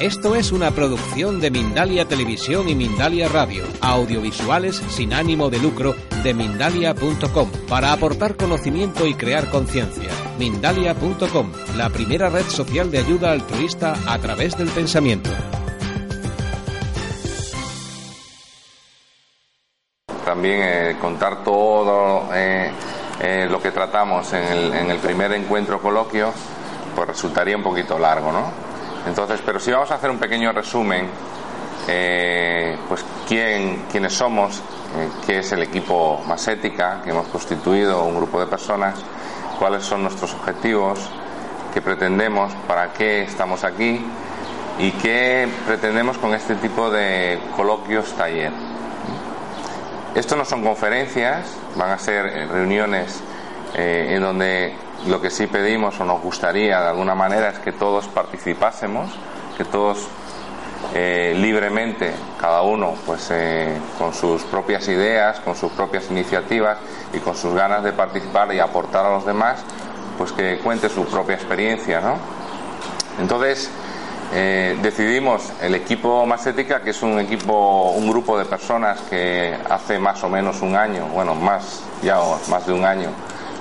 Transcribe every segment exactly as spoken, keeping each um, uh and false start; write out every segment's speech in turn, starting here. Esto es una producción de Mindalia Televisión y Mindalia Radio, audiovisuales sin ánimo de lucro de Mindalia punto com, para aportar conocimiento y crear conciencia. Mindalia punto com, la primera red social de ayuda altruista a través del pensamiento. También eh, contar todo eh, eh, lo que tratamos en el, en el primer encuentro coloquio, pues resultaría un poquito largo, ¿no? Entonces, pero si vamos a hacer un pequeño resumen, eh, pues quién, quiénes somos, eh, qué es el equipo Más Ética, que hemos constituido un grupo de personas, cuáles son nuestros objetivos, qué pretendemos, para qué estamos aquí y qué pretendemos con este tipo de coloquios taller. Esto no son conferencias, van a ser reuniones eh, en donde... Lo que sí pedimos o nos gustaría de alguna manera es que todos participásemos, que todos eh, libremente, cada uno pues eh, con sus propias ideas, con sus propias iniciativas y con sus ganas de participar y aportar a los demás, pues que cuente su propia experiencia, ¿no? Entonces eh, decidimos el equipo Más Ética, que es un equipo, un grupo de personas que hace más o menos un año, bueno, más ya más de un año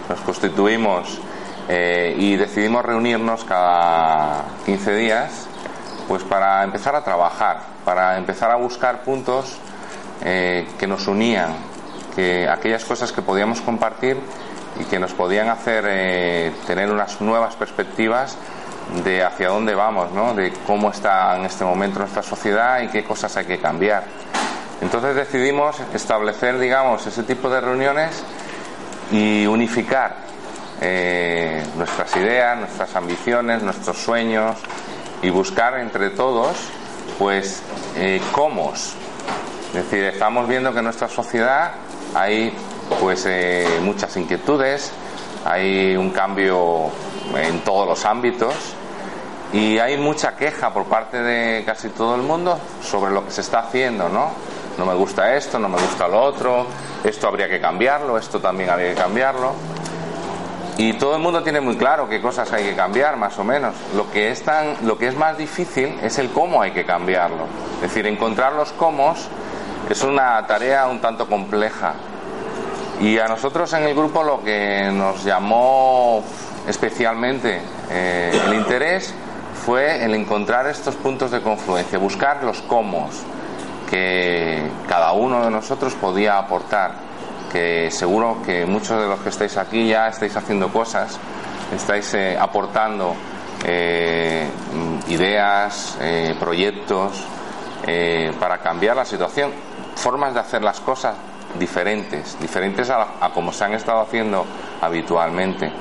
nos constituimos eh, y decidimos reunirnos cada quince días, pues para empezar a trabajar, para empezar a buscar puntos eh, que nos unían, que aquellas cosas que podíamos compartir y que nos podían hacer eh, tener unas nuevas perspectivas de hacia dónde vamos, ¿no? De cómo está en este momento nuestra sociedad y qué cosas hay que cambiar. Entonces decidimos establecer, digamos, ese tipo de reuniones y unificar eh, nuestras ideas, nuestras ambiciones, nuestros sueños y buscar entre todos, pues, eh, cómo. Es decir, estamos viendo que en nuestra sociedad hay, pues, eh, muchas inquietudes, hay un cambio en todos los ámbitos y hay mucha queja por parte de casi todo el mundo sobre lo que se está haciendo, ¿no? No me gusta esto, no me gusta lo otro, esto habría que cambiarlo, esto también habría que cambiarlo. Y todo el mundo tiene muy claro qué cosas hay que cambiar, más o menos. Lo que es, tan, lo que es más difícil es el cómo hay que cambiarlo. Es decir, encontrar los cómo es una tarea un tanto compleja. Y a nosotros en el grupo lo que nos llamó especialmente eh, el interés fue el encontrar estos puntos de confluencia, buscar los cómo que cada uno de nosotros podía aportar, que seguro que muchos de los que estáis aquí ya estáis haciendo cosas, estáis eh, aportando eh, ideas, eh, proyectos eh, para cambiar la situación, formas de hacer las cosas diferentes, diferentes a, a como se han estado haciendo habitualmente.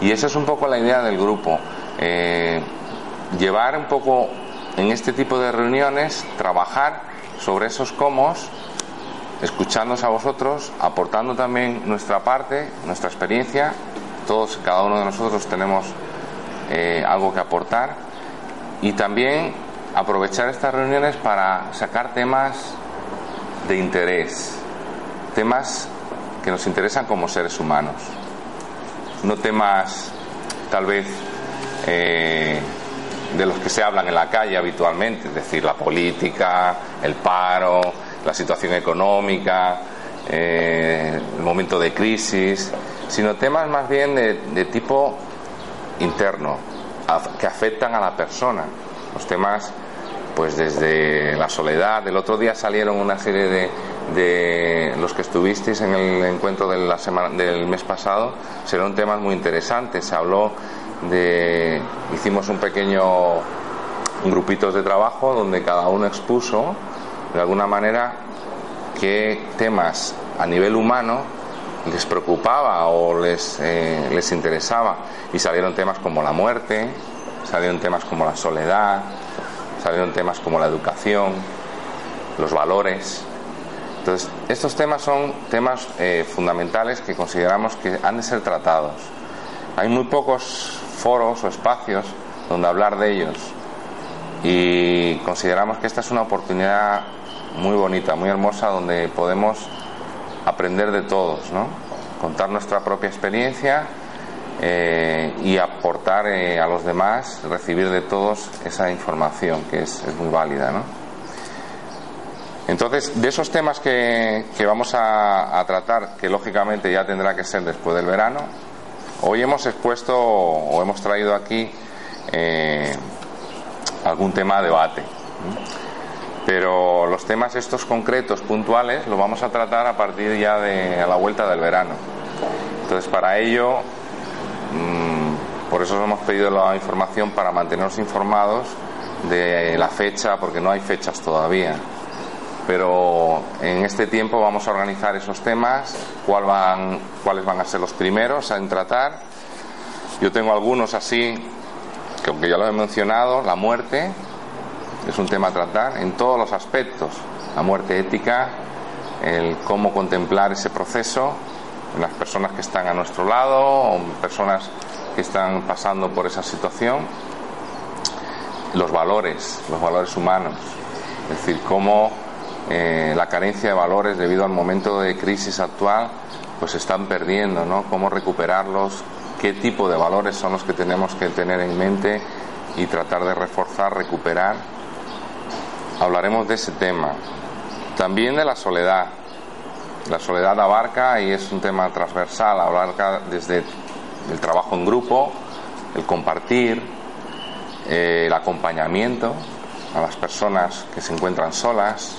Y esa es un poco la idea del grupo, eh, llevar un poco en este tipo de reuniones, trabajar sobre esos cómo, escuchándonos a vosotros, aportando también nuestra parte, nuestra experiencia. Todos, cada uno de nosotros tenemos eh, algo que aportar, y también aprovechar estas reuniones para sacar temas de interés, temas que nos interesan como seres humanos, no temas tal vez eh, de los que se hablan en la calle habitualmente, es decir, la política, el paro, la situación económica, eh, el momento de crisis, sino temas más bien de, de tipo interno, que afectan a la persona. Los temas, pues desde la soledad, el otro día salieron una serie de, de los que estuvisteis en el encuentro de la semana, del mes pasado, serán temas muy interesantes. Se habló de, hicimos un pequeño grupitos de trabajo donde cada uno expuso de alguna manera qué temas a nivel humano les preocupaba o les, eh, les interesaba, y salieron temas como la muerte, salieron temas como la soledad, salieron temas como la educación, los valores. Entonces estos temas son temas eh, fundamentales que consideramos que han de ser tratados. Hay muy pocos foros o espacios donde hablar de ellos, y consideramos que esta es una oportunidad muy bonita, muy hermosa, donde podemos aprender de todos, ¿no? Contar nuestra propia experiencia, eh, y aportar eh, a los demás, recibir de todos esa información que es, es muy válida, ¿no? Entonces, de esos temas que, que vamos a, a tratar, que lógicamente ya tendrá que ser después del verano, hoy hemos expuesto o hemos traído aquí eh, algún tema a debate. Pero los temas estos concretos, puntuales, los vamos a tratar a partir ya de a la vuelta del verano. Entonces, para ello, mmm, por eso os hemos pedido la información, para mantenernos informados de la fecha, porque no hay fechas todavía. Pero en este tiempo vamos a organizar esos temas, cuál van, cuáles van a ser los primeros en tratar. Yo tengo algunos así, que aunque ya lo he mencionado, la muerte es un tema a tratar en todos los aspectos, la muerte ética, el cómo contemplar ese proceso en las personas que están a nuestro lado o personas que están pasando por esa situación, los valores, los valores humanos, es decir, cómo eh, la carencia de valores debido al momento de crisis actual pues se están perdiendo, ¿no? Cómo recuperarlos, qué tipo de valores son los que tenemos que tener en mente y tratar de reforzar, recuperar. Hablaremos de ese tema. También de la soledad. La soledad abarca y es un tema transversal, abarca desde el trabajo en grupo, el compartir, eh, el acompañamiento a las personas que se encuentran solas,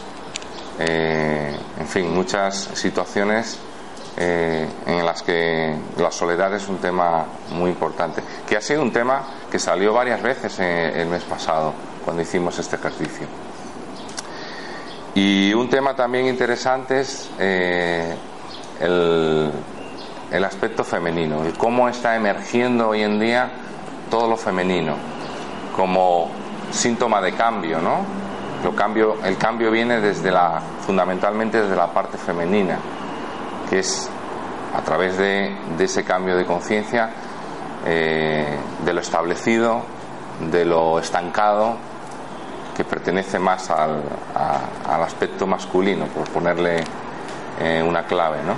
eh, en fin, muchas situaciones eh, en las que la soledad es un tema muy importante, que ha sido un tema que salió varias veces el mes pasado cuando hicimos este ejercicio. Y un tema también interesante es eh, el, el aspecto femenino, el cómo está emergiendo hoy en día todo lo femenino como síntoma de cambio, ¿no? Lo cambio, el cambio viene desde la, fundamentalmente desde la parte femenina, que es a través de, de ese cambio de conciencia, eh, de lo establecido, de lo estancado, que pertenece más al, a, al aspecto masculino, por ponerle eh, una clave, ¿no?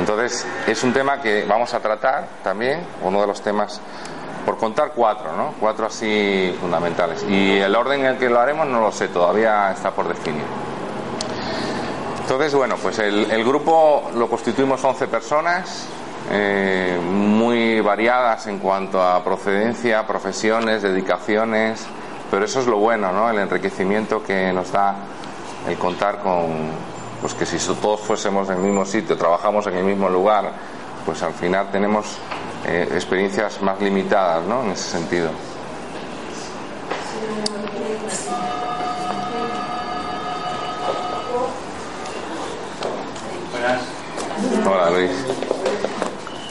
Entonces, es un tema que vamos a tratar también, uno de los temas, por contar cuatro, ¿no? Cuatro así fundamentales. Y el orden en el que lo haremos no lo sé, todavía está por definir. Entonces, bueno, pues el, el grupo lo constituimos once personas, eh, muy variadas en cuanto a procedencia, profesiones, dedicaciones. Pero eso es lo bueno, ¿no? El enriquecimiento que nos da el contar con, pues que si todos fuésemos en el mismo sitio, trabajamos en el mismo lugar, pues al final tenemos eh, experiencias más limitadas, ¿no? En ese sentido. Hola, Luis.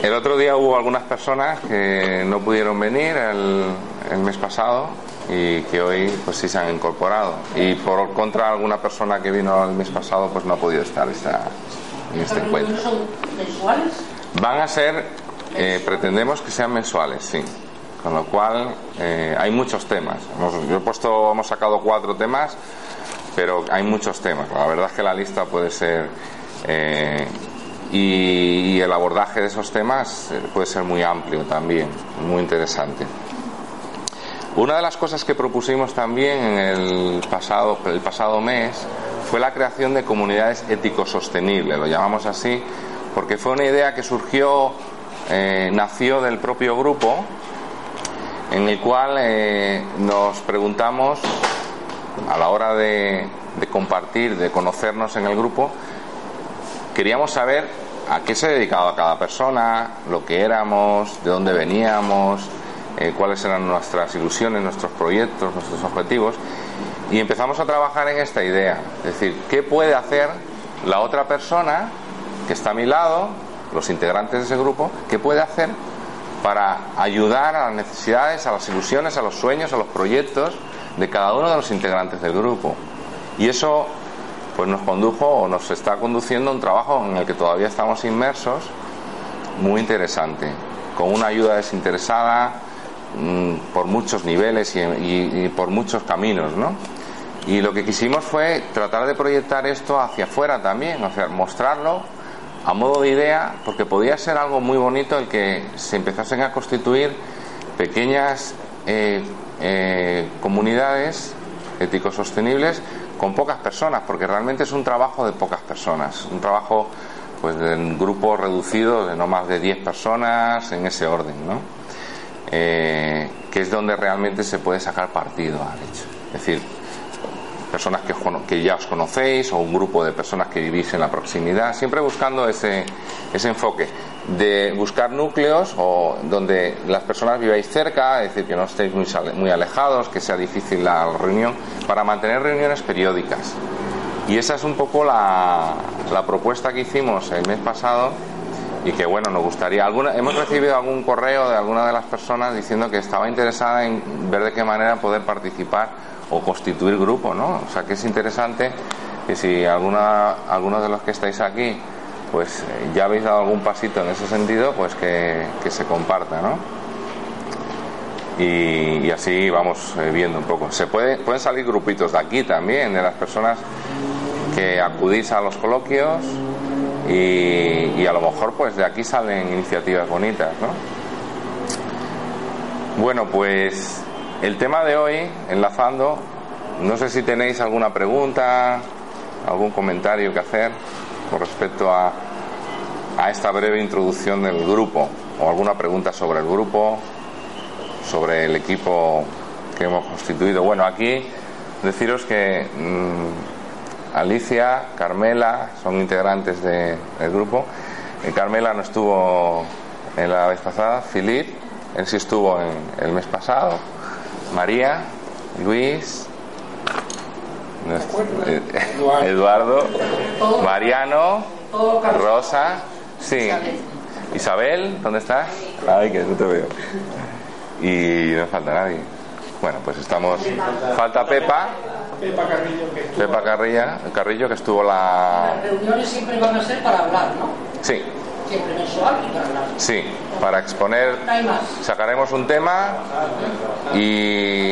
El otro día hubo algunas personas que no pudieron venir el, el mes pasado, y que hoy pues sí se han incorporado, y por contra alguna persona que vino el mes pasado pues no ha podido estar esta, en este encuentro. ¿Mensuales? Van a ser, eh, pretendemos que sean mensuales, sí, con lo cual eh, hay muchos temas. Yo he puesto, hemos sacado cuatro temas, pero hay muchos temas, la verdad es que la lista puede ser eh, y, y el abordaje de esos temas puede ser muy amplio también, muy interesante. Una de las cosas que propusimos también en el pasado, el pasado mes, fue la creación de comunidades ético-sostenibles, lo llamamos así, porque fue una idea que surgió, eh, nació del propio grupo, en el cual eh, nos preguntamos, a la hora de, de compartir, de conocernos en el grupo, queríamos saber a qué se dedicaba cada persona, lo que éramos, de dónde veníamos, Eh, cuáles eran nuestras ilusiones, nuestros proyectos, nuestros objetivos, y empezamos a trabajar en esta idea, es decir, qué puede hacer la otra persona que está a mi lado, los integrantes de ese grupo, qué puede hacer para ayudar a las necesidades, a las ilusiones, a los sueños, a los proyectos de cada uno de los integrantes del grupo. Y eso pues nos condujo o nos está conduciendo a un trabajo en el que todavía estamos inmersos, muy interesante, con una ayuda desinteresada por muchos niveles y, y, y por muchos caminos, ¿no? Y lo que quisimos fue tratar de proyectar esto hacia afuera también, o sea, mostrarlo a modo de idea, porque podía ser algo muy bonito el que se empezasen a constituir pequeñas eh, eh, comunidades ético-sostenibles con pocas personas, porque realmente es un trabajo de pocas personas, un trabajo pues de un grupo reducido de no más de diez personas, en ese orden, ¿no? Eh, que es donde realmente se puede sacar partido al hecho. Es decir, personas que, que ya os conocéis, o un grupo de personas que vivís en la proximidad, siempre buscando ese, ese enfoque de buscar núcleos o donde las personas viváis cerca, es decir, que no estéis muy, muy alejados, que sea difícil la reunión, para mantener reuniones periódicas. Y esa es un poco la, la propuesta que hicimos el mes pasado, y que bueno, nos gustaría, alguna, hemos recibido algún correo de alguna de las personas diciendo que estaba interesada en ver de qué manera poder participar o constituir grupo, ¿no? O sea, que es interesante que si alguna, algunos de los que estáis aquí pues ya habéis dado algún pasito en ese sentido, pues que, que se comparta, ¿no? Y, y así vamos viendo un poco. Se puede, pueden salir grupitos de aquí también, de las personas que acudís a los coloquios, y, y a lo mejor pues de aquí salen iniciativas bonitas, ¿no? Bueno, pues el tema de hoy, enlazando, no sé si tenéis alguna pregunta, algún comentario que hacer con respecto a, a esta breve introducción del grupo, o alguna pregunta sobre el grupo, sobre el equipo que hemos constituido. Bueno, aquí deciros que mmm, Alicia, Carmela son integrantes de, del grupo. Eh, Carmela no estuvo en la vez pasada, Filip, él sí estuvo en, el mes pasado. María, Luis, Eduardo, Mariano, Rosa, sí, Isabel, ¿dónde estás? Ay, que no te veo. Y no falta nadie. Bueno, pues estamos. Falta Pepa. Pepa Carrillo, que estuvo. Pepa Carrilla, Carrillo, que estuvo la. Las reuniones siempre van a ser para hablar, ¿no? Sí. Siempre mensual y para hablar. Sí. Para exponer, sacaremos un tema y...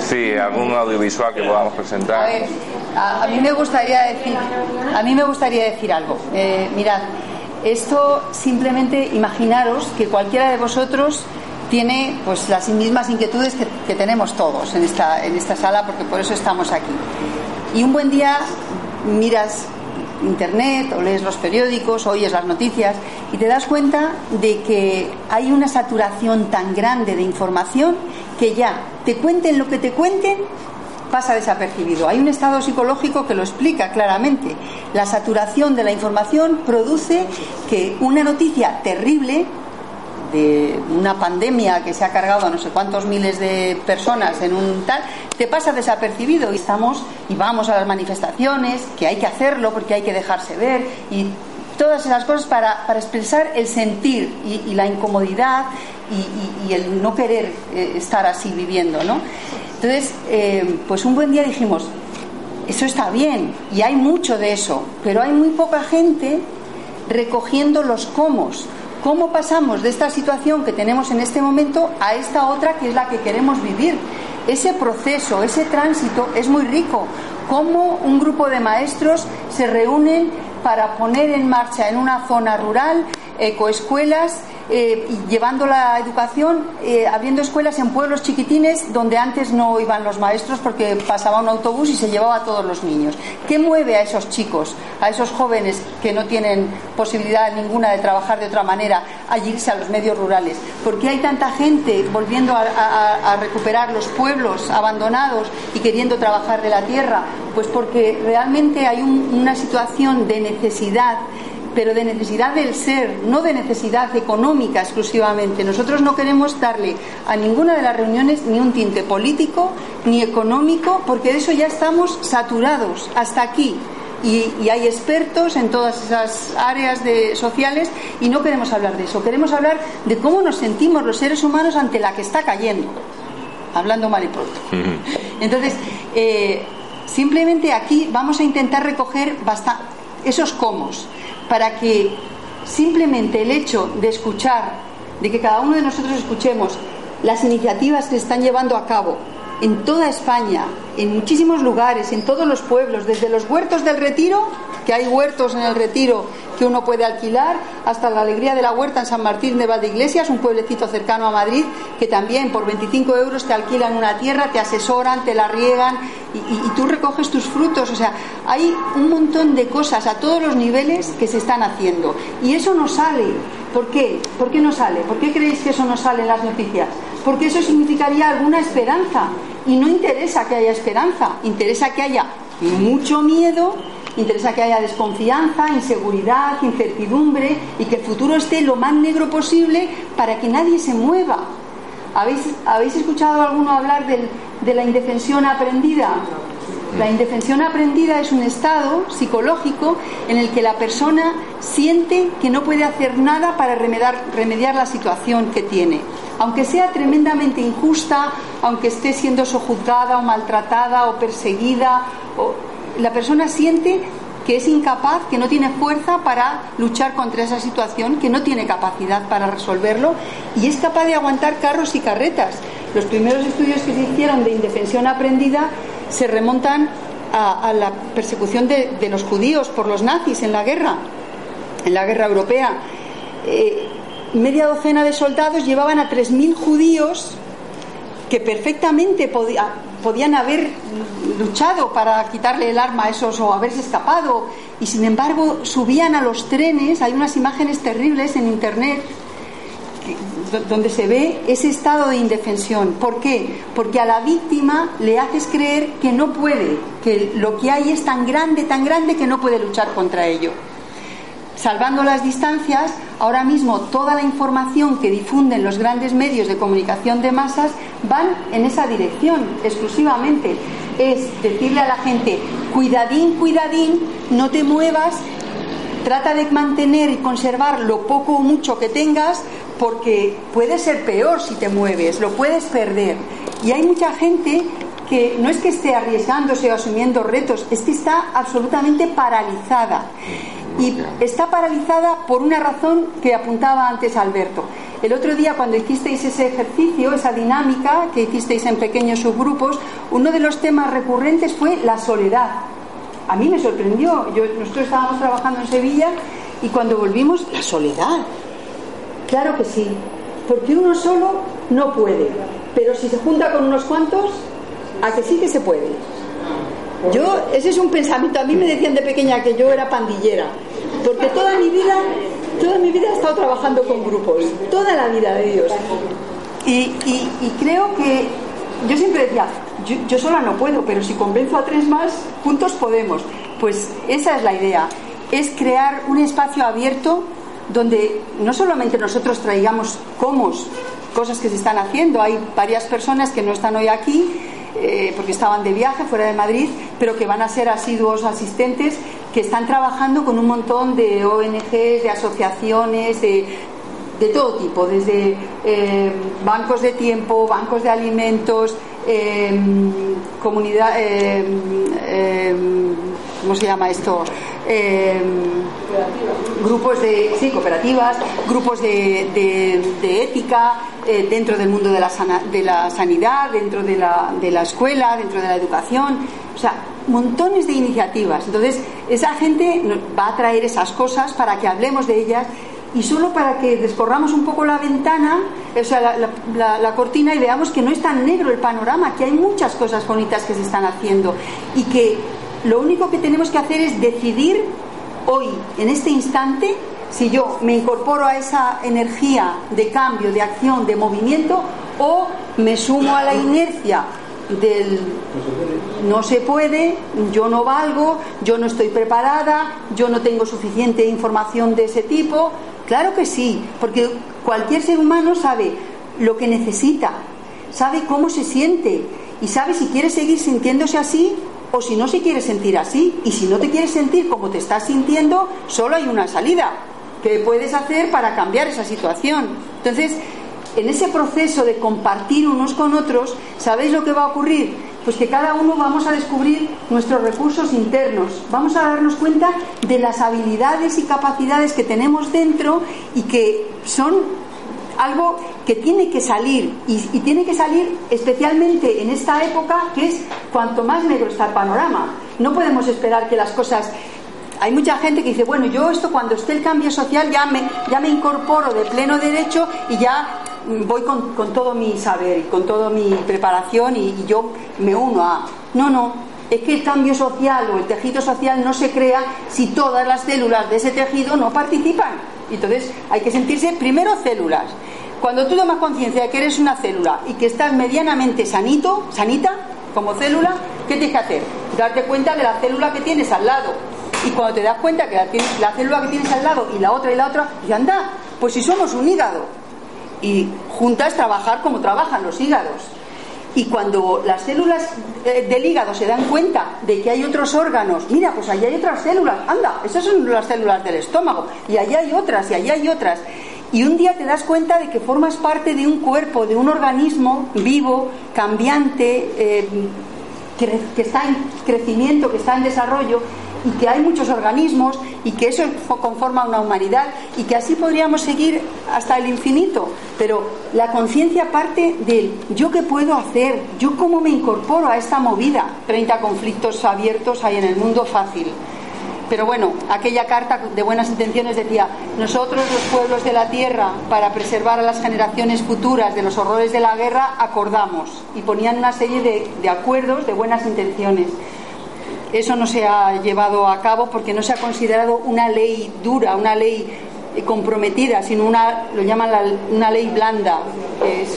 Sí, algún audiovisual que podamos presentar. A ver, a, a mí me gustaría decir, a mí me gustaría decir algo. Eh, mirad, esto simplemente imaginaros que cualquiera de vosotros tiene pues las mismas inquietudes que, que tenemos todos en esta, en esta sala, porque por eso estamos aquí. Y un buen día miras internet o lees los periódicos o oyes las noticias y te das cuenta de que hay una saturación tan grande de información que ya te cuenten lo que te cuenten pasa desapercibido. Hay un estado psicológico que lo explica claramente. La saturación de la información produce que una noticia terrible de una pandemia que se ha cargado a no sé cuántos miles de personas en un tal, te pasa desapercibido. Y estamos y vamos a las manifestaciones, que hay que hacerlo porque hay que dejarse ver, y todas esas cosas para, para expresar el sentir y, y la incomodidad y, y, y el no querer eh, estar así viviendo, ¿no? Entonces, eh, pues un buen día dijimos, eso está bien y hay mucho de eso, pero hay muy poca gente recogiendo los cómo. ¿Cómo pasamos de esta situación que tenemos en este momento a esta otra que es la que queremos vivir? Ese proceso, ese tránsito es muy rico. ¿Cómo un grupo de maestros se reúnen para poner en marcha en una zona rural ecoescuelas, eh, llevando la educación, eh, abriendo escuelas en pueblos chiquitines donde antes no iban los maestros porque pasaba un autobús y se llevaba a todos los niños? ¿Qué mueve a esos chicos, a esos jóvenes que no tienen posibilidad ninguna de trabajar de otra manera, a irse a los medios rurales? ¿Por qué hay tanta gente volviendo a, a, a recuperar los pueblos abandonados y queriendo trabajar de la tierra? Pues porque realmente hay un, una situación de necesidad, pero de necesidad del ser, no de necesidad económica exclusivamente. Nosotros no queremos darle a ninguna de las reuniones ni un tinte político ni económico, porque de eso ya estamos saturados hasta aquí. Y, y hay expertos en todas esas áreas de, sociales, y no queremos hablar de eso. Queremos hablar de cómo nos sentimos los seres humanos ante la que está cayendo, hablando mal y pronto. Entonces, eh, simplemente aquí vamos a intentar recoger bastante esos cómos, para que simplemente el hecho de escuchar, de que cada uno de nosotros escuchemos las iniciativas que se están llevando a cabo en toda España, en muchísimos lugares, en todos los pueblos, desde los huertos del Retiro, que hay huertos en el Retiro que uno puede alquilar, hasta la alegría de la huerta en San Martín de Valdeiglesias, un pueblecito cercano a Madrid, que también por veinticinco euros te alquilan una tierra, te asesoran, te la riegan y, y, y tú recoges tus frutos. O sea, hay un montón de cosas a todos los niveles que se están haciendo y eso no sale. ¿Por qué? ¿Por qué no sale? ¿Por qué creéis que eso no sale en las noticias? Porque eso significaría alguna esperanza y no interesa que haya esperanza, interesa que haya mucho miedo, interesa que haya desconfianza, inseguridad, incertidumbre y que el futuro esté lo más negro posible para que nadie se mueva. ¿Habéis, ¿habéis escuchado alguno hablar del, de la indefensión aprendida? La indefensión aprendida es un estado psicológico en el que la persona siente que no puede hacer nada para remediar, remediar la situación que tiene. Aunque sea tremendamente injusta, aunque esté siendo sojuzgada o maltratada o perseguida, o... la persona siente que es incapaz, que no tiene fuerza para luchar contra esa situación, que no tiene capacidad para resolverlo y es capaz de aguantar carros y carretas. Los primeros estudios que se hicieron de indefensión aprendida se remontan a, a la persecución de, de los judíos por los nazis en la guerra, en la guerra europea. Eh, media docena de soldados llevaban a tres mil judíos que perfectamente podían... podían haber luchado para quitarle el arma a esos o haberse escapado y sin embargo subían a los trenes. Hay unas imágenes terribles en internet que, donde se ve ese estado de indefensión. ¿Por qué? Porque a la víctima le haces creer que no puede, que lo que hay es tan grande, tan grande que no puede luchar contra ello. Salvando las distancias, ahora mismo toda la información que difunden los grandes medios de comunicación de masas van en esa dirección exclusivamente. Es decirle a la gente, cuidadín, cuidadín, no te muevas, trata de mantener y conservar lo poco o mucho que tengas, porque puede ser peor si te mueves, lo puedes perder. Y hay mucha gente que no es que esté arriesgándose o asumiendo retos, es que está absolutamente paralizada. Y está paralizada por una razón que apuntaba antes Alberto. El otro día cuando hicisteis ese ejercicio, esa dinámica que hicisteis en pequeños subgrupos, uno de los temas recurrentes fue la soledad. A mí me sorprendió. Yo, nosotros estábamos trabajando en Sevilla y cuando volvimos, la soledad. Claro que sí, porque uno solo no puede, pero si se junta con unos cuantos, a que sí que se puede. Yo, ese es un pensamiento. A mí me decían de pequeña que yo era pandillera, porque toda mi vida, toda mi vida he estado trabajando con grupos, toda la vida de Dios. Y, y, y creo que yo siempre decía, yo, yo sola no puedo, pero si convenzo a tres más, juntos podemos. Pues esa es la idea, es crear un espacio abierto donde no solamente nosotros traigamos comos, cosas que se están haciendo. Hay varias personas que no están hoy aquí, Eh, porque estaban de viaje fuera de Madrid, pero que van a ser asiduos asistentes, que están trabajando con un montón de O N Ges, de asociaciones, de, de todo tipo, desde eh, bancos de tiempo, bancos de alimentos, eh, comunidad, eh, eh, ¿cómo se llama esto? Eh, grupos de sí, cooperativas, grupos de, de, de ética, eh, dentro del mundo de la, sana, de la sanidad, dentro de la, de la escuela, dentro de la educación, o sea, montones de iniciativas. Entonces esa gente va a traer esas cosas para que hablemos de ellas y solo para que descorramos un poco la ventana, o sea, la, la, la, la cortina, y veamos que no es tan negro el panorama, que hay muchas cosas bonitas que se están haciendo y que lo único que tenemos que hacer es decidir hoy, en este instante, si yo me incorporo a esa energía de cambio, de acción, de movimiento, o me sumo a la inercia del no se puede, yo no valgo, yo no estoy preparada, yo no tengo suficiente información de ese tipo. Claro que sí, porque cualquier ser humano sabe lo que necesita, sabe cómo se siente y sabe si quiere seguir sintiéndose así o si no se quiere sentir así. Y si no te quieres sentir como te estás sintiendo, solo hay una salida que puedes hacer para cambiar esa situación. Entonces, en ese proceso de compartir unos con otros, ¿sabéis lo que va a ocurrir? Pues que cada uno vamos a descubrir nuestros recursos internos, vamos a darnos cuenta de las habilidades y capacidades que tenemos dentro y que son algo que tiene que salir y, y tiene que salir especialmente en esta época, que es cuanto más negro está el panorama. No podemos esperar que las cosas... Hay mucha gente que dice, bueno, yo esto cuando esté el cambio social ya me, ya me incorporo de pleno derecho y ya voy con, con todo mi saber y con toda mi preparación y, y yo me uno a... No, no. Es que el cambio social o el tejido social no se crea si todas las células de ese tejido no participan. Entonces hay que sentirse primero células. Cuando tú tomas conciencia de que eres una célula y que estás medianamente sanito, sanita como célula, ¿qué tienes que hacer? Darte cuenta de la célula que tienes al lado. Y cuando te das cuenta que la, la célula que tienes al lado y la otra y la otra, y anda, pues si somos un hígado. Y juntas trabajar como trabajan los hígados. Y cuando las células del hígado se dan cuenta de que hay otros órganos, mira, pues allí hay otras células, anda, esas son las células del estómago, y allí hay otras, y allí hay otras. Y un día te das cuenta de que formas parte de un cuerpo, de un organismo vivo, cambiante, eh, que, que está en crecimiento, que está en desarrollo, y que hay muchos organismos, y que eso conforma una humanidad, y que así podríamos seguir hasta el infinito. Pero la conciencia parte del yo qué puedo hacer, yo cómo me incorporo a esta movida. treinta conflictos abiertos hay en el mundo fácil. Pero bueno, aquella carta de buenas intenciones decía: nosotros los pueblos de la tierra, para preservar a las generaciones futuras de los horrores de la guerra, acordamos. Y ponían una serie de, de acuerdos de buenas intenciones. Eso no se ha llevado a cabo porque no se ha considerado una ley dura, una ley comprometida, sino una, lo llaman la, una ley blanda, que es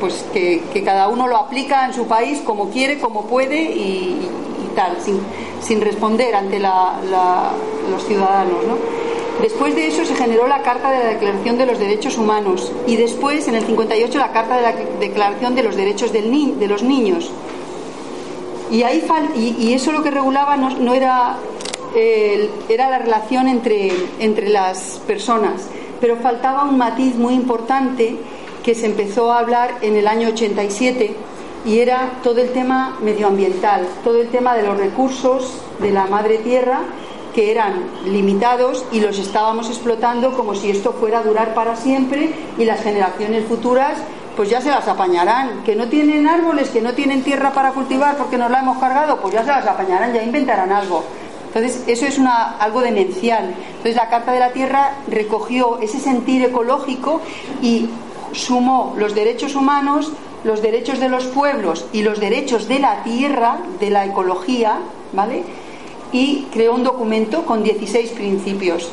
pues que, que cada uno lo aplica en su país como quiere, como puede y, y tal, sin, sin responder ante la, la, los ciudadanos, ¿no? Después de eso se generó la Carta de la Declaración de los Derechos Humanos y después, en el cincuenta y ocho, la Carta de la Declaración de los Derechos del Ni- de los Niños. Y, ahí, y eso lo que regulaba no, no era, eh, era la relación entre, entre las personas, pero faltaba un matiz muy importante que se empezó a hablar en el año ochenta y siete, y era todo el tema medioambiental, todo el tema de los recursos de la madre tierra, que eran limitados y los estábamos explotando como si esto fuera a durar para siempre y las generaciones futuras pues ya se las apañarán, que no tienen árboles, que no tienen tierra para cultivar porque nos la hemos cargado, pues ya se las apañarán, ya inventarán algo. Entonces eso es una, algo demencial. Entonces la Carta de la Tierra recogió ese sentir ecológico y sumó los derechos humanos, los derechos de los pueblos y los derechos de la tierra, de la ecología, ¿vale? Y creó un documento con dieciséis principios.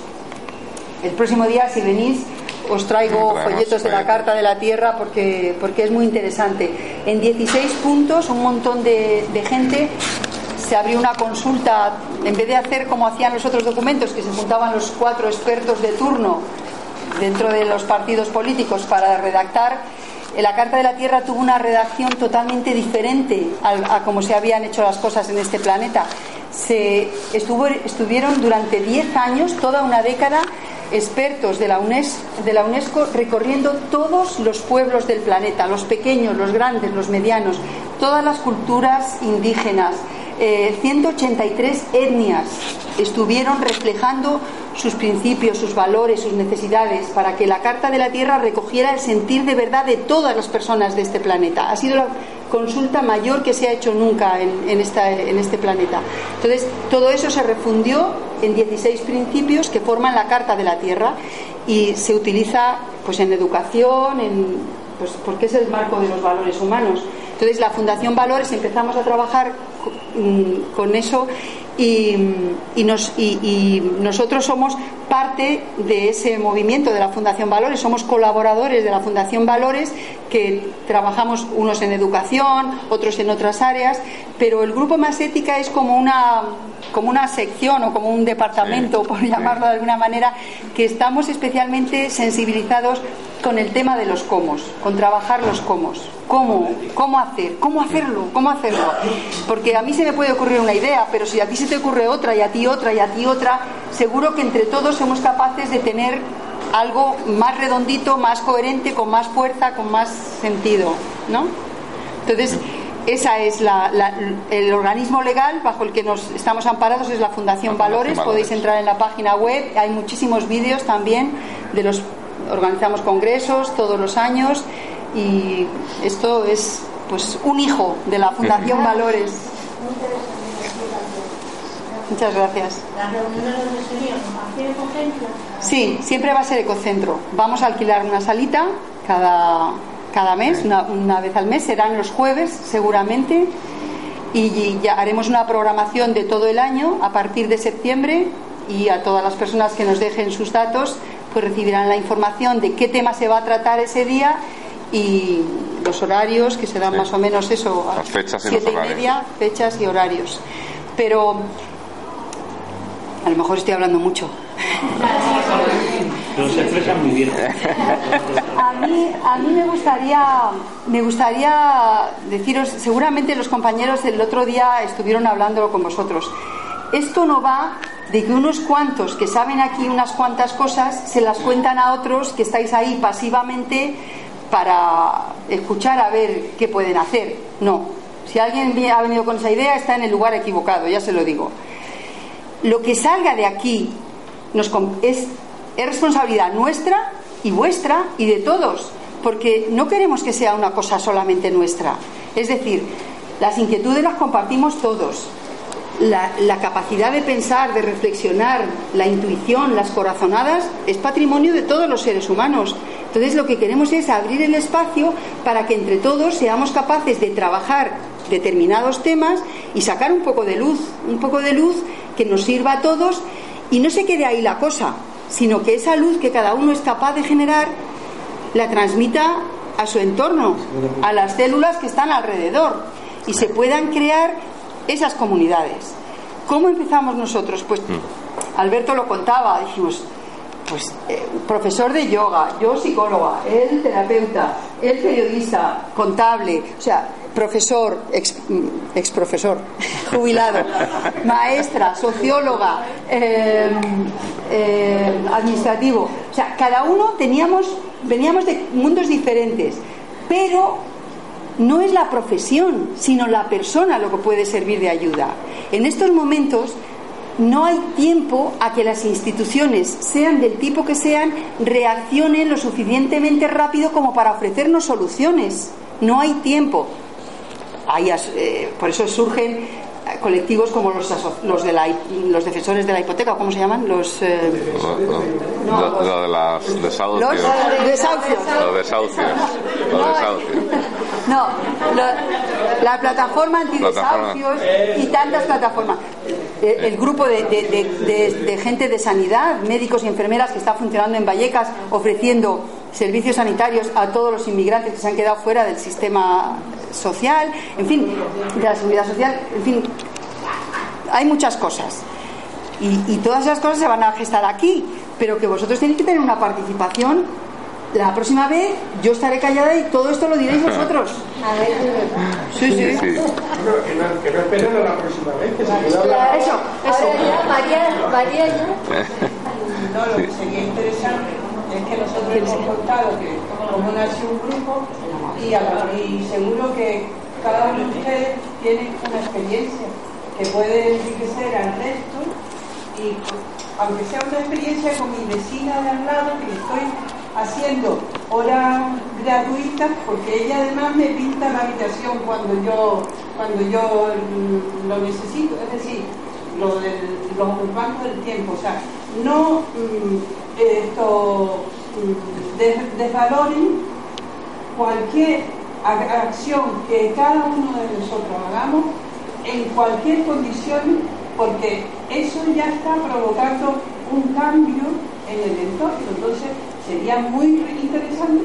El próximo día, si venís, os traigo folletos de la Carta de la Tierra porque, porque es muy interesante. En dieciséis puntos, un montón de, de gente se abrió una consulta. En vez de hacer como hacían los otros documentos, que se juntaban los cuatro expertos de turno dentro de los partidos políticos para redactar, la Carta de la Tierra tuvo una redacción totalmente diferente a, a como se habían hecho las cosas en este planeta. Se estuvo, estuvieron durante diez años, toda una década, expertos de la UNESCO, de la UNESCO recorriendo todos los pueblos del planeta, los pequeños, los grandes, los medianos, todas las culturas indígenas, eh, ciento ochenta y tres etnias estuvieron reflejando sus principios, sus valores, sus necesidades, para que la Carta de la Tierra recogiera el sentir de verdad de todas las personas de este planeta. Ha sido la consulta mayor que se ha hecho nunca en, en, esta, en este planeta. Entonces, todo eso se refundió en dieciséis principios que forman la Carta de la Tierra y se utiliza pues en educación, en, pues, porque es el marco de los valores humanos. Entonces, la Fundación Valores empezamos a trabajar mmm, con eso y, y, nos, y, y nosotros somos parte de ese movimiento de la Fundación Valores, somos colaboradores de la Fundación Valores, que trabajamos unos en educación, otros en otras áreas, pero el grupo Más Ética es como una, como una sección o como un departamento, sí, por llamarlo sí. de alguna manera, que estamos especialmente sensibilizados con el tema de los cómo, con trabajar los cómo, cómo, cómo hacer, cómo hacerlo, cómo hacerlo, porque a mí se me puede ocurrir una idea, pero si a ti se te ocurre otra y a ti otra y a ti otra, seguro que entre todos somos capaces de tener algo más redondito, más coherente, con más fuerza, con más sentido, ¿no? Entonces, esa es la, la, el organismo legal bajo el que nos estamos amparados, es la Fundación Valores. Podéis entrar en la página web, hay muchísimos vídeos también de los organizamos congresos todos los años y esto es pues un hijo de la Fundación Valores. Muchas gracias. ¿Las reuniones donde serían? ¿Va a ser ecocentro? Sí, siempre va a ser ecocentro. Vamos a alquilar una salita cada, cada mes, una, una vez al mes, serán los jueves seguramente, y ya haremos una programación de todo el año a partir de septiembre, y a todas las personas que nos dejen sus datos pues recibirán la información de qué tema se va a tratar ese día y los horarios que se dan, sí, más o menos eso, a las fechas y siete los horarios. Y media, fechas y horarios. Pero a lo mejor estoy hablando mucho. Pero se expresan muy bien. A mí, a mí me gustaría, me gustaría deciros, seguramente los compañeros el otro día estuvieron hablándolo con vosotros. Esto no va de que unos cuantos que saben aquí unas cuantas cosas se las cuentan a otros que estáis ahí pasivamente para escuchar a ver qué pueden hacer. No. Si alguien ha venido con esa idea está en el lugar equivocado, ya se lo digo. Lo que salga de aquí nos, es, es responsabilidad nuestra y vuestra y de todos, porque no queremos que sea una cosa solamente nuestra. Es decir, las inquietudes las compartimos todos. La, la capacidad de pensar, de reflexionar, la intuición, las corazonadas, es patrimonio de todos los seres humanos. Entonces lo que queremos es abrir el espacio para que entre todos seamos capaces de trabajar determinados temas y sacar un poco de luz, un poco de luz que nos sirva a todos, y no se quede ahí la cosa, sino que esa luz que cada uno es capaz de generar la transmita a su entorno, a las células que están alrededor, y se puedan crear esas comunidades. ¿Cómo empezamos nosotros? Pues Alberto lo contaba, dijimos, pues eh, profesor de yoga, yo psicóloga, él terapeuta, él periodista, contable, o sea, profesor, ex, ex profesor, jubilado, maestra, socióloga, eh, eh, administrativo, o sea, cada uno teníamos, veníamos de mundos diferentes, pero no es la profesión, sino la persona lo que puede servir de ayuda. En estos momentos no hay tiempo a que las instituciones, sean del tipo que sean, reaccionen lo suficientemente rápido como para ofrecernos soluciones. No hay tiempo. Hay, eh, por eso surgen colectivos como los, los, de la, los defensores de la hipoteca, ¿cómo se llaman? Los eh... no, no, no, no, de las desahucios. Los desahucios. Los desahucios. Los desahucios. No, lo, la plataforma antidesahucios y tantas plataformas. El, el grupo de, de, de, de, de gente de sanidad, médicos y enfermeras que está funcionando en Vallecas ofreciendo servicios sanitarios a todos los inmigrantes que se han quedado fuera del sistema social, en fin, de la seguridad social, en fin, hay muchas cosas. Y, y todas esas cosas se van a gestar aquí, pero que vosotros tenéis que tener una participación. La próxima vez yo estaré callada y todo esto lo diréis vosotros. A ver, sí, sí. sí. No, que no, que no esperen a la próxima vez. Que se queda la... Eso, eso. A ver, María, María, ¿no? No, lo que sería interesante es que nosotros hemos contado que como no ha sido un grupo y, a la, y seguro que cada uno de ustedes tiene una experiencia que puede enriquecer al resto, y aunque sea una experiencia con mi vecina de al lado que estoy haciendo horas gratuitas porque ella además me pinta la habitación cuando yo cuando yo lo necesito, es decir, lo del, los bancos del tiempo, o sea, no esto desvaloren cualquier acción que cada uno de nosotros hagamos en cualquier condición, porque eso ya está provocando un cambio en el entorno. Entonces sería muy interesante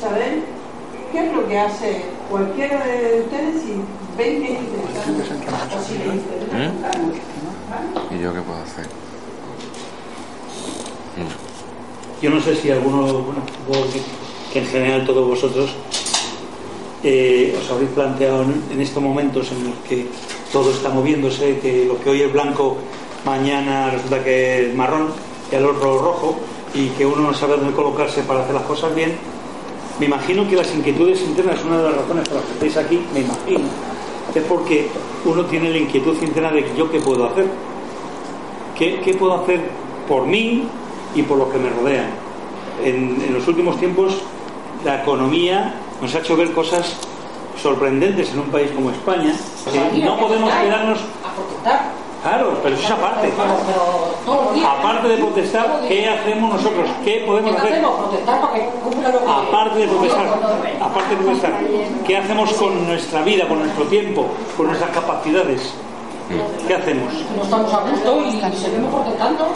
saber qué es lo que hace cualquiera de ustedes si ven que es interesante o si les interesa. ¿Y yo qué puedo hacer? Yo no sé si alguno, bueno, que en general todos vosotros eh, os habréis planteado en, en estos momentos en los que todo está moviéndose, que lo que hoy es blanco, mañana resulta que es marrón, y al otro rojo, y que uno no sabe dónde colocarse para hacer las cosas bien. Me imagino que las inquietudes internas, una de las razones por las que estáis aquí, me imagino, es porque uno tiene la inquietud interna de yo qué puedo hacer, qué, qué puedo hacer por mí y por los que me rodean. en, en los últimos tiempos la economía nos ha hecho ver cosas sorprendentes en un país como España. Que no podemos quedarnos a protestar. Claro, pero eso es aparte. Aparte de protestar, ¿qué hacemos nosotros? ¿Qué podemos hacer? Aparte de protestar, aparte de protestar, ¿qué hacemos con nuestra vida, con nuestro tiempo, con nuestras capacidades? ¿Qué hacemos? No estamos a gusto y seguimos protestando.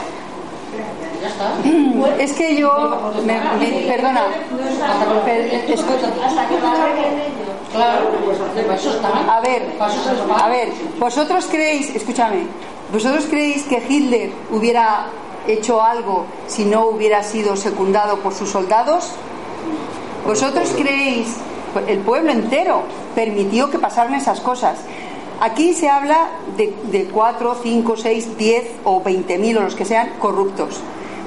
Ya está. Es que yo, me, me, perdona, claro, a ver, a ver, vosotros creéis, escúchame, vosotros creéis que Hitler hubiera hecho algo si no hubiera sido secundado por sus soldados. Vosotros creéis, el pueblo entero permitió que pasaran esas cosas. Aquí se habla de, de cuatro, cinco, seis, diez o veinte mil o los que sean corruptos.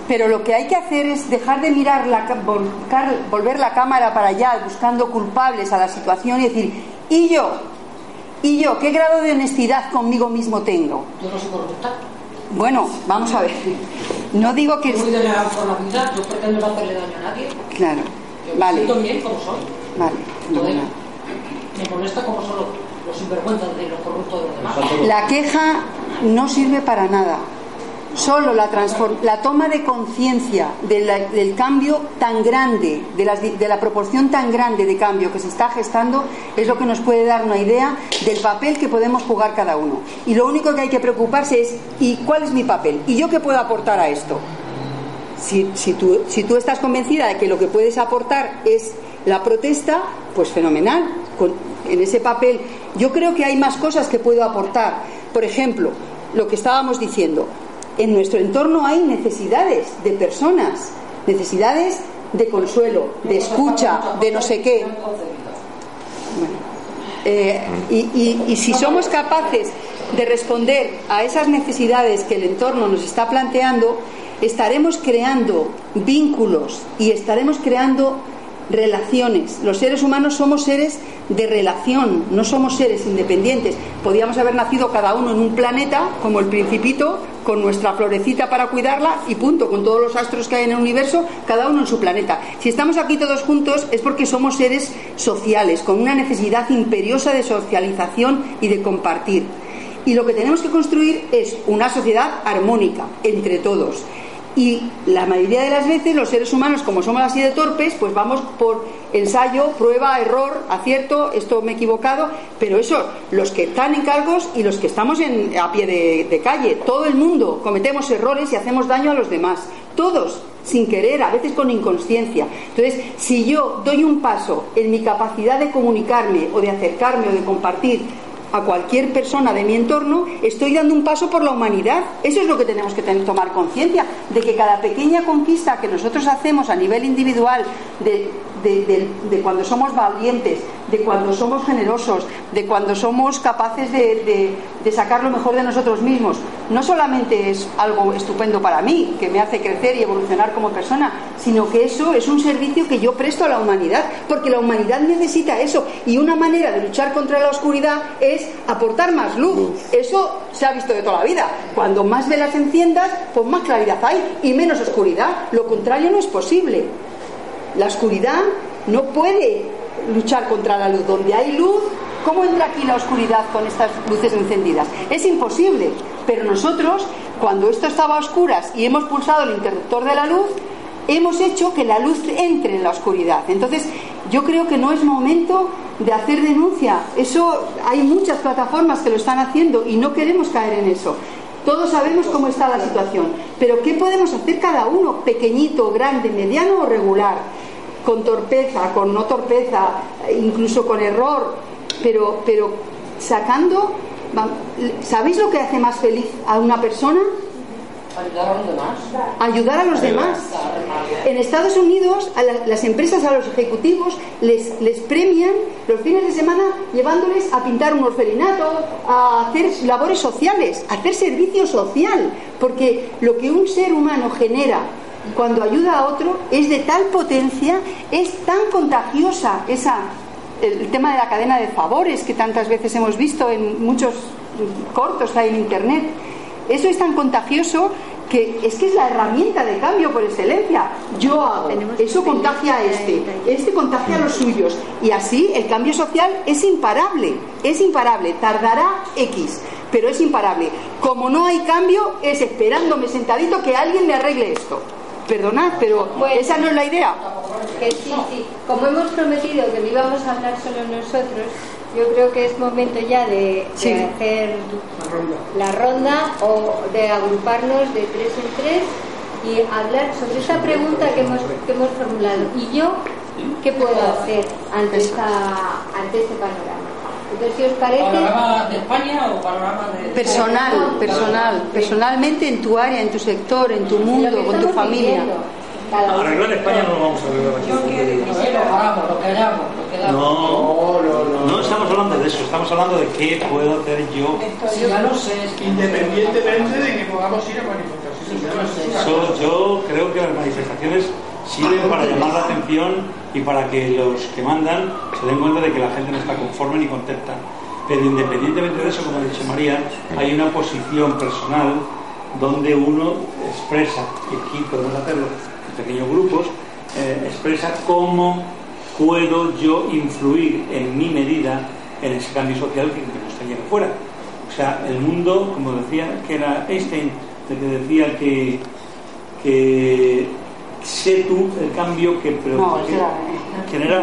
Pero lo que hay que hacer es dejar de mirar, la, volcar, volver la cámara para allá buscando culpables a la situación y decir, ¿y yo? ¿Y yo? ¿Qué grado de honestidad conmigo mismo tengo? Yo no soy corrupta. Bueno, vamos a ver. No digo que... Muy de la vida, no pretendo no hacerle daño a nadie. Claro, yo vale. Yo me siento bien como soy. Vale. Entonces, me molesta como solo los sinvergüenzas de los corruptos de los demás. La queja no sirve para nada. Solo la, transform- la toma de conciencia de del cambio tan grande, de la, de la proporción tan grande de cambio que se está gestando, es lo que nos puede dar una idea del papel que podemos jugar cada uno. Y lo único que hay que preocuparse es ¿y cuál es mi papel? ¿Y yo qué puedo aportar a esto? Si, si, tú, si tú estás convencida de que lo que puedes aportar es la protesta, pues fenomenal. Con, en ese papel yo creo que hay más cosas que puedo aportar. Por ejemplo, lo que estábamos diciendo. En nuestro entorno hay necesidades de personas, necesidades de consuelo, de escucha, de no sé qué. Bueno, eh, y, y, y si somos capaces de responder a esas necesidades que el entorno nos está planteando, estaremos creando vínculos y estaremos creando relaciones. Los seres humanos somos seres de relación, no somos seres independientes. Podíamos haber nacido cada uno en un planeta, como el Principito, con nuestra florecita para cuidarla y punto, con todos los astros que hay en el universo, cada uno en su planeta. Si estamos aquí todos juntos es porque somos seres sociales, con una necesidad imperiosa de socialización y de compartir. Y lo que tenemos que construir es una sociedad armónica entre todos. Y la mayoría de las veces los seres humanos, como somos así de torpes, pues vamos por ensayo, prueba, error, acierto, esto me he equivocado. Pero eso, los que están en cargos y los que estamos en, a pie de, de calle, todo el mundo cometemos errores y hacemos daño a los demás, todos, sin querer, a veces con inconsciencia. Entonces, si yo doy un paso en mi capacidad de comunicarme o de acercarme o de compartir a cualquier persona de mi entorno, estoy dando un paso por la humanidad. Eso es lo que tenemos que tener, tomar conciencia de que cada pequeña conquista que nosotros hacemos a nivel individual, de, de, de, de cuando somos valientes, de cuando somos generosos, de cuando somos capaces de, de, de sacar lo mejor de nosotros mismos, no solamente es algo estupendo para mí, que me hace crecer y evolucionar como persona, sino que eso es un servicio que yo presto a la humanidad, porque la humanidad necesita eso. Y una manera de luchar contra la oscuridad es aportar más luz. Eso se ha visto de toda la vida. Cuando más velas enciendas, pues más claridad hay y menos oscuridad. Lo contrario no es posible. La oscuridad no puede luchar contra la luz. Donde hay luz, ¿cómo entra aquí la oscuridad con estas luces encendidas? Es imposible. Pero nosotros, cuando esto estaba a oscuras y hemos pulsado el interruptor de la luz, hemos hecho que la luz entre en la oscuridad. Entonces, yo creo que no es momento de hacer denuncia. Eso, hay muchas plataformas que lo están haciendo y no queremos caer en eso. Todos sabemos cómo está la situación, pero ¿qué podemos hacer cada uno? Pequeñito, grande, mediano o regular, con torpeza, con no torpeza, incluso con error, pero, pero sacando. ¿Sabéis lo que hace más feliz a una persona? Ayudar a los demás. Ayudar a los demás. En Estados Unidos, a la, las empresas, a los ejecutivos, les, les premian los fines de semana llevándoles a pintar un orfelinato, a hacer labores sociales, a hacer servicio social, porque lo que un ser humano genera cuando ayuda a otro es de tal potencia, es tan contagiosa esa, el tema de la cadena de favores que tantas veces hemos visto en muchos cortos que hay en internet. Eso es tan contagioso que es que es la herramienta de cambio por excelencia. Yo hago, eso contagia a este, este contagia a los suyos, y así el cambio social es imparable, es imparable, tardará X, pero es imparable. Como no hay cambio, es esperándome sentadito que alguien le arregle esto. Perdonad, pero bueno, esa no es la idea. Que sí, sí. Como hemos prometido que no íbamos a hablar solo nosotros, yo creo que es momento ya de, sí. de hacer la ronda. la ronda o de agruparnos de tres en tres y hablar sobre esa pregunta que hemos, que hemos formulado. ¿Y yo qué puedo hacer ante, esta, ante este panorama? Entonces, si os parece... ¿Panorama de España o panorama de...? Personal, personal, personalmente en tu área, en tu sector, en tu mundo, con tu familia. Arreglar España no lo vamos a arreglar aquí. Yo quiero que lo hagamos, lo que hagamos, lo que hagamos. No, no estamos hablando de eso, estamos hablando de qué puedo hacer yo. Sí, ya lo sé. Independientemente de que podamos ir a manifestaciones. Yo, yo creo que las manifestaciones sirven para llamar la atención y para que los que mandan se den cuenta de que la gente no está conforme ni contenta. Pero independientemente de eso, como ha dicho María, hay una posición personal donde uno expresa, y aquí podemos hacerlo en pequeños grupos, eh, expresa cómo puedo yo influir en mi medida en ese cambio social que nos está yendo fuera. O sea, el mundo, como decía, que era Einstein, el que decía que... que sé tú el cambio que genera.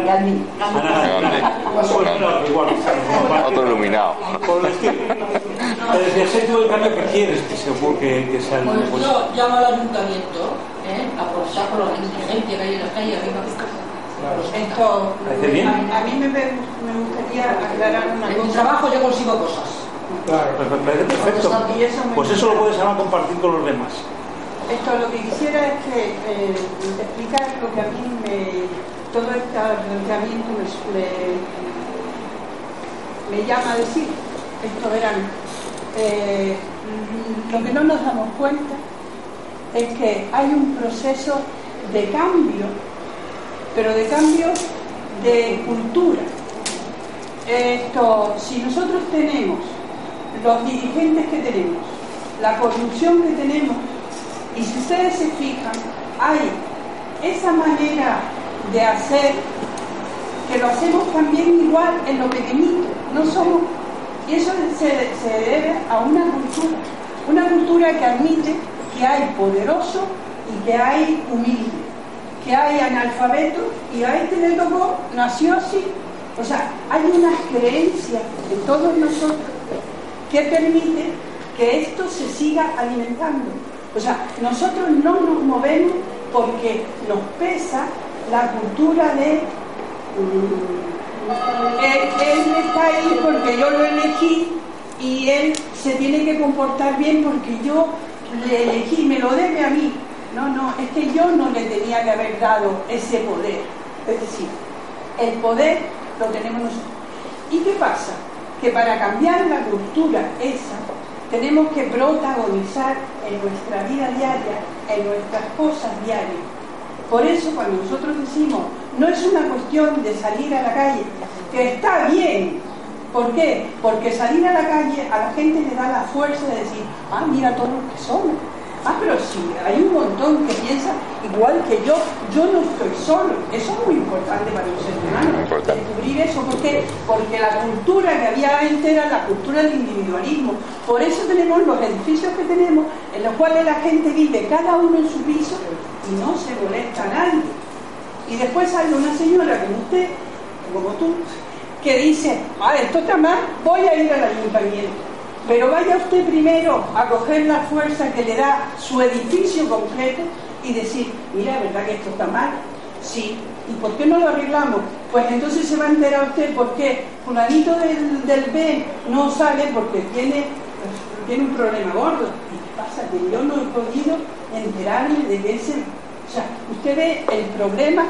Otro iluminado. Sé tú el cambio que quieres que se ocurre, que sea el mundo. Pues yo llamo al ayuntamiento a apostar por la gente que hay en la calle, arriba de casa. Esto, a mí me gustaría aclarar una cosa. En mi trabajo yo consigo cosas. Claro, perfecto. Pues eso lo puedes ahora compartir con los demás. Esto, lo que quisiera es que eh, explicar lo que a mí me, todo este planteamiento me, me, me llama a decir. Esto verán, eh, lo que no nos damos cuenta es que hay un proceso de cambio, pero de cambio de cultura. Esto, si nosotros tenemos los dirigentes que tenemos, la corrupción que tenemos, y si ustedes se fijan, hay esa manera de hacer que lo hacemos también igual en lo pequeñito, no somos, y eso se, se debe a una cultura, una cultura que admite que hay poderoso y que hay humilde, que hay analfabeto y a este le tocó, nació así. O sea, hay unas creencias de todos nosotros que permiten que esto se siga alimentando. O sea, nosotros no nos movemos porque nos pesa la cultura de... Um, él, él está ahí porque yo lo elegí y él se tiene que comportar bien porque yo le elegí, me lo debe a mí. No, no, es que yo no le tenía que haber dado ese poder. Es decir, el poder lo tenemos nosotros. ¿Y qué pasa? Que para cambiar la cultura esa... tenemos que protagonizar en nuestra vida diaria, en nuestras cosas diarias. Por eso cuando nosotros decimos, no es una cuestión de salir a la calle, que está bien. ¿Por qué? Porque salir a la calle a la gente le da la fuerza de decir, ah, mira todos los que somos. Ah, pero sí, hay un montón que piensan igual que yo, yo no estoy solo. Eso es muy importante para los hermanos, descubrir eso. ¿Por qué? Porque la cultura que había antes era la cultura del individualismo. Por eso tenemos los edificios que tenemos, en los cuales la gente vive cada uno en su piso y no se molesta a nadie. Y después sale una señora como usted, como tú, que dice, ah, esto está mal, voy a ir al ayuntamiento. Pero vaya usted primero a coger la fuerza que le da su edificio completo y decir, mira, ¿verdad que esto está mal? Sí. ¿Y por qué no lo arreglamos? Pues entonces se va a enterar usted por qué fulanito del, del B no sale porque tiene, pues, tiene un problema gordo. ¿Y qué pasa? Que yo no he podido enterarme de que ese... O sea, usted ve el problema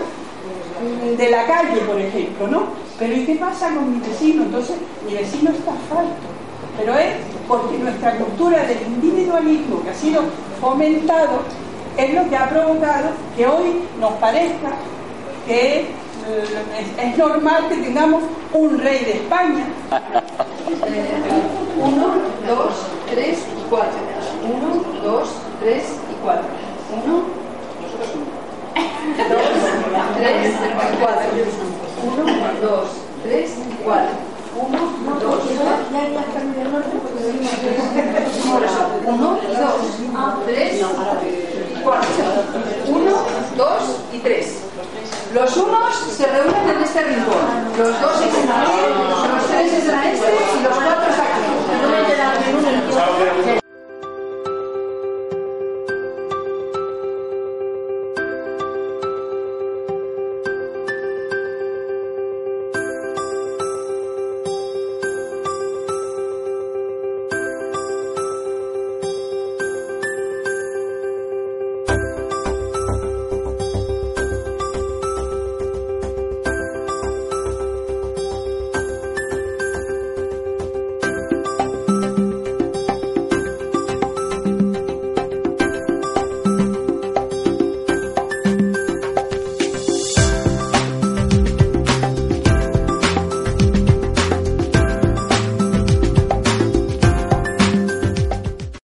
de la calle, por ejemplo, ¿no? Pero ¿y qué pasa con mi vecino? Entonces, mi vecino está falto. Pero es porque nuestra cultura del individualismo que ha sido fomentado es lo que ha provocado que hoy nos parezca que es normal que tengamos un rey de España. Uno, dos, tres y cuatro. uno, dos, tres y cuatro. uno, dos, tres y cuatro. uno, dos, tres y cuatro. uno, dos, tres y cuatro. uno, dos y tres. Los unos se reúnen en este rincón. Los dos es en la E, los tres es en la S y los cuatro es aquí.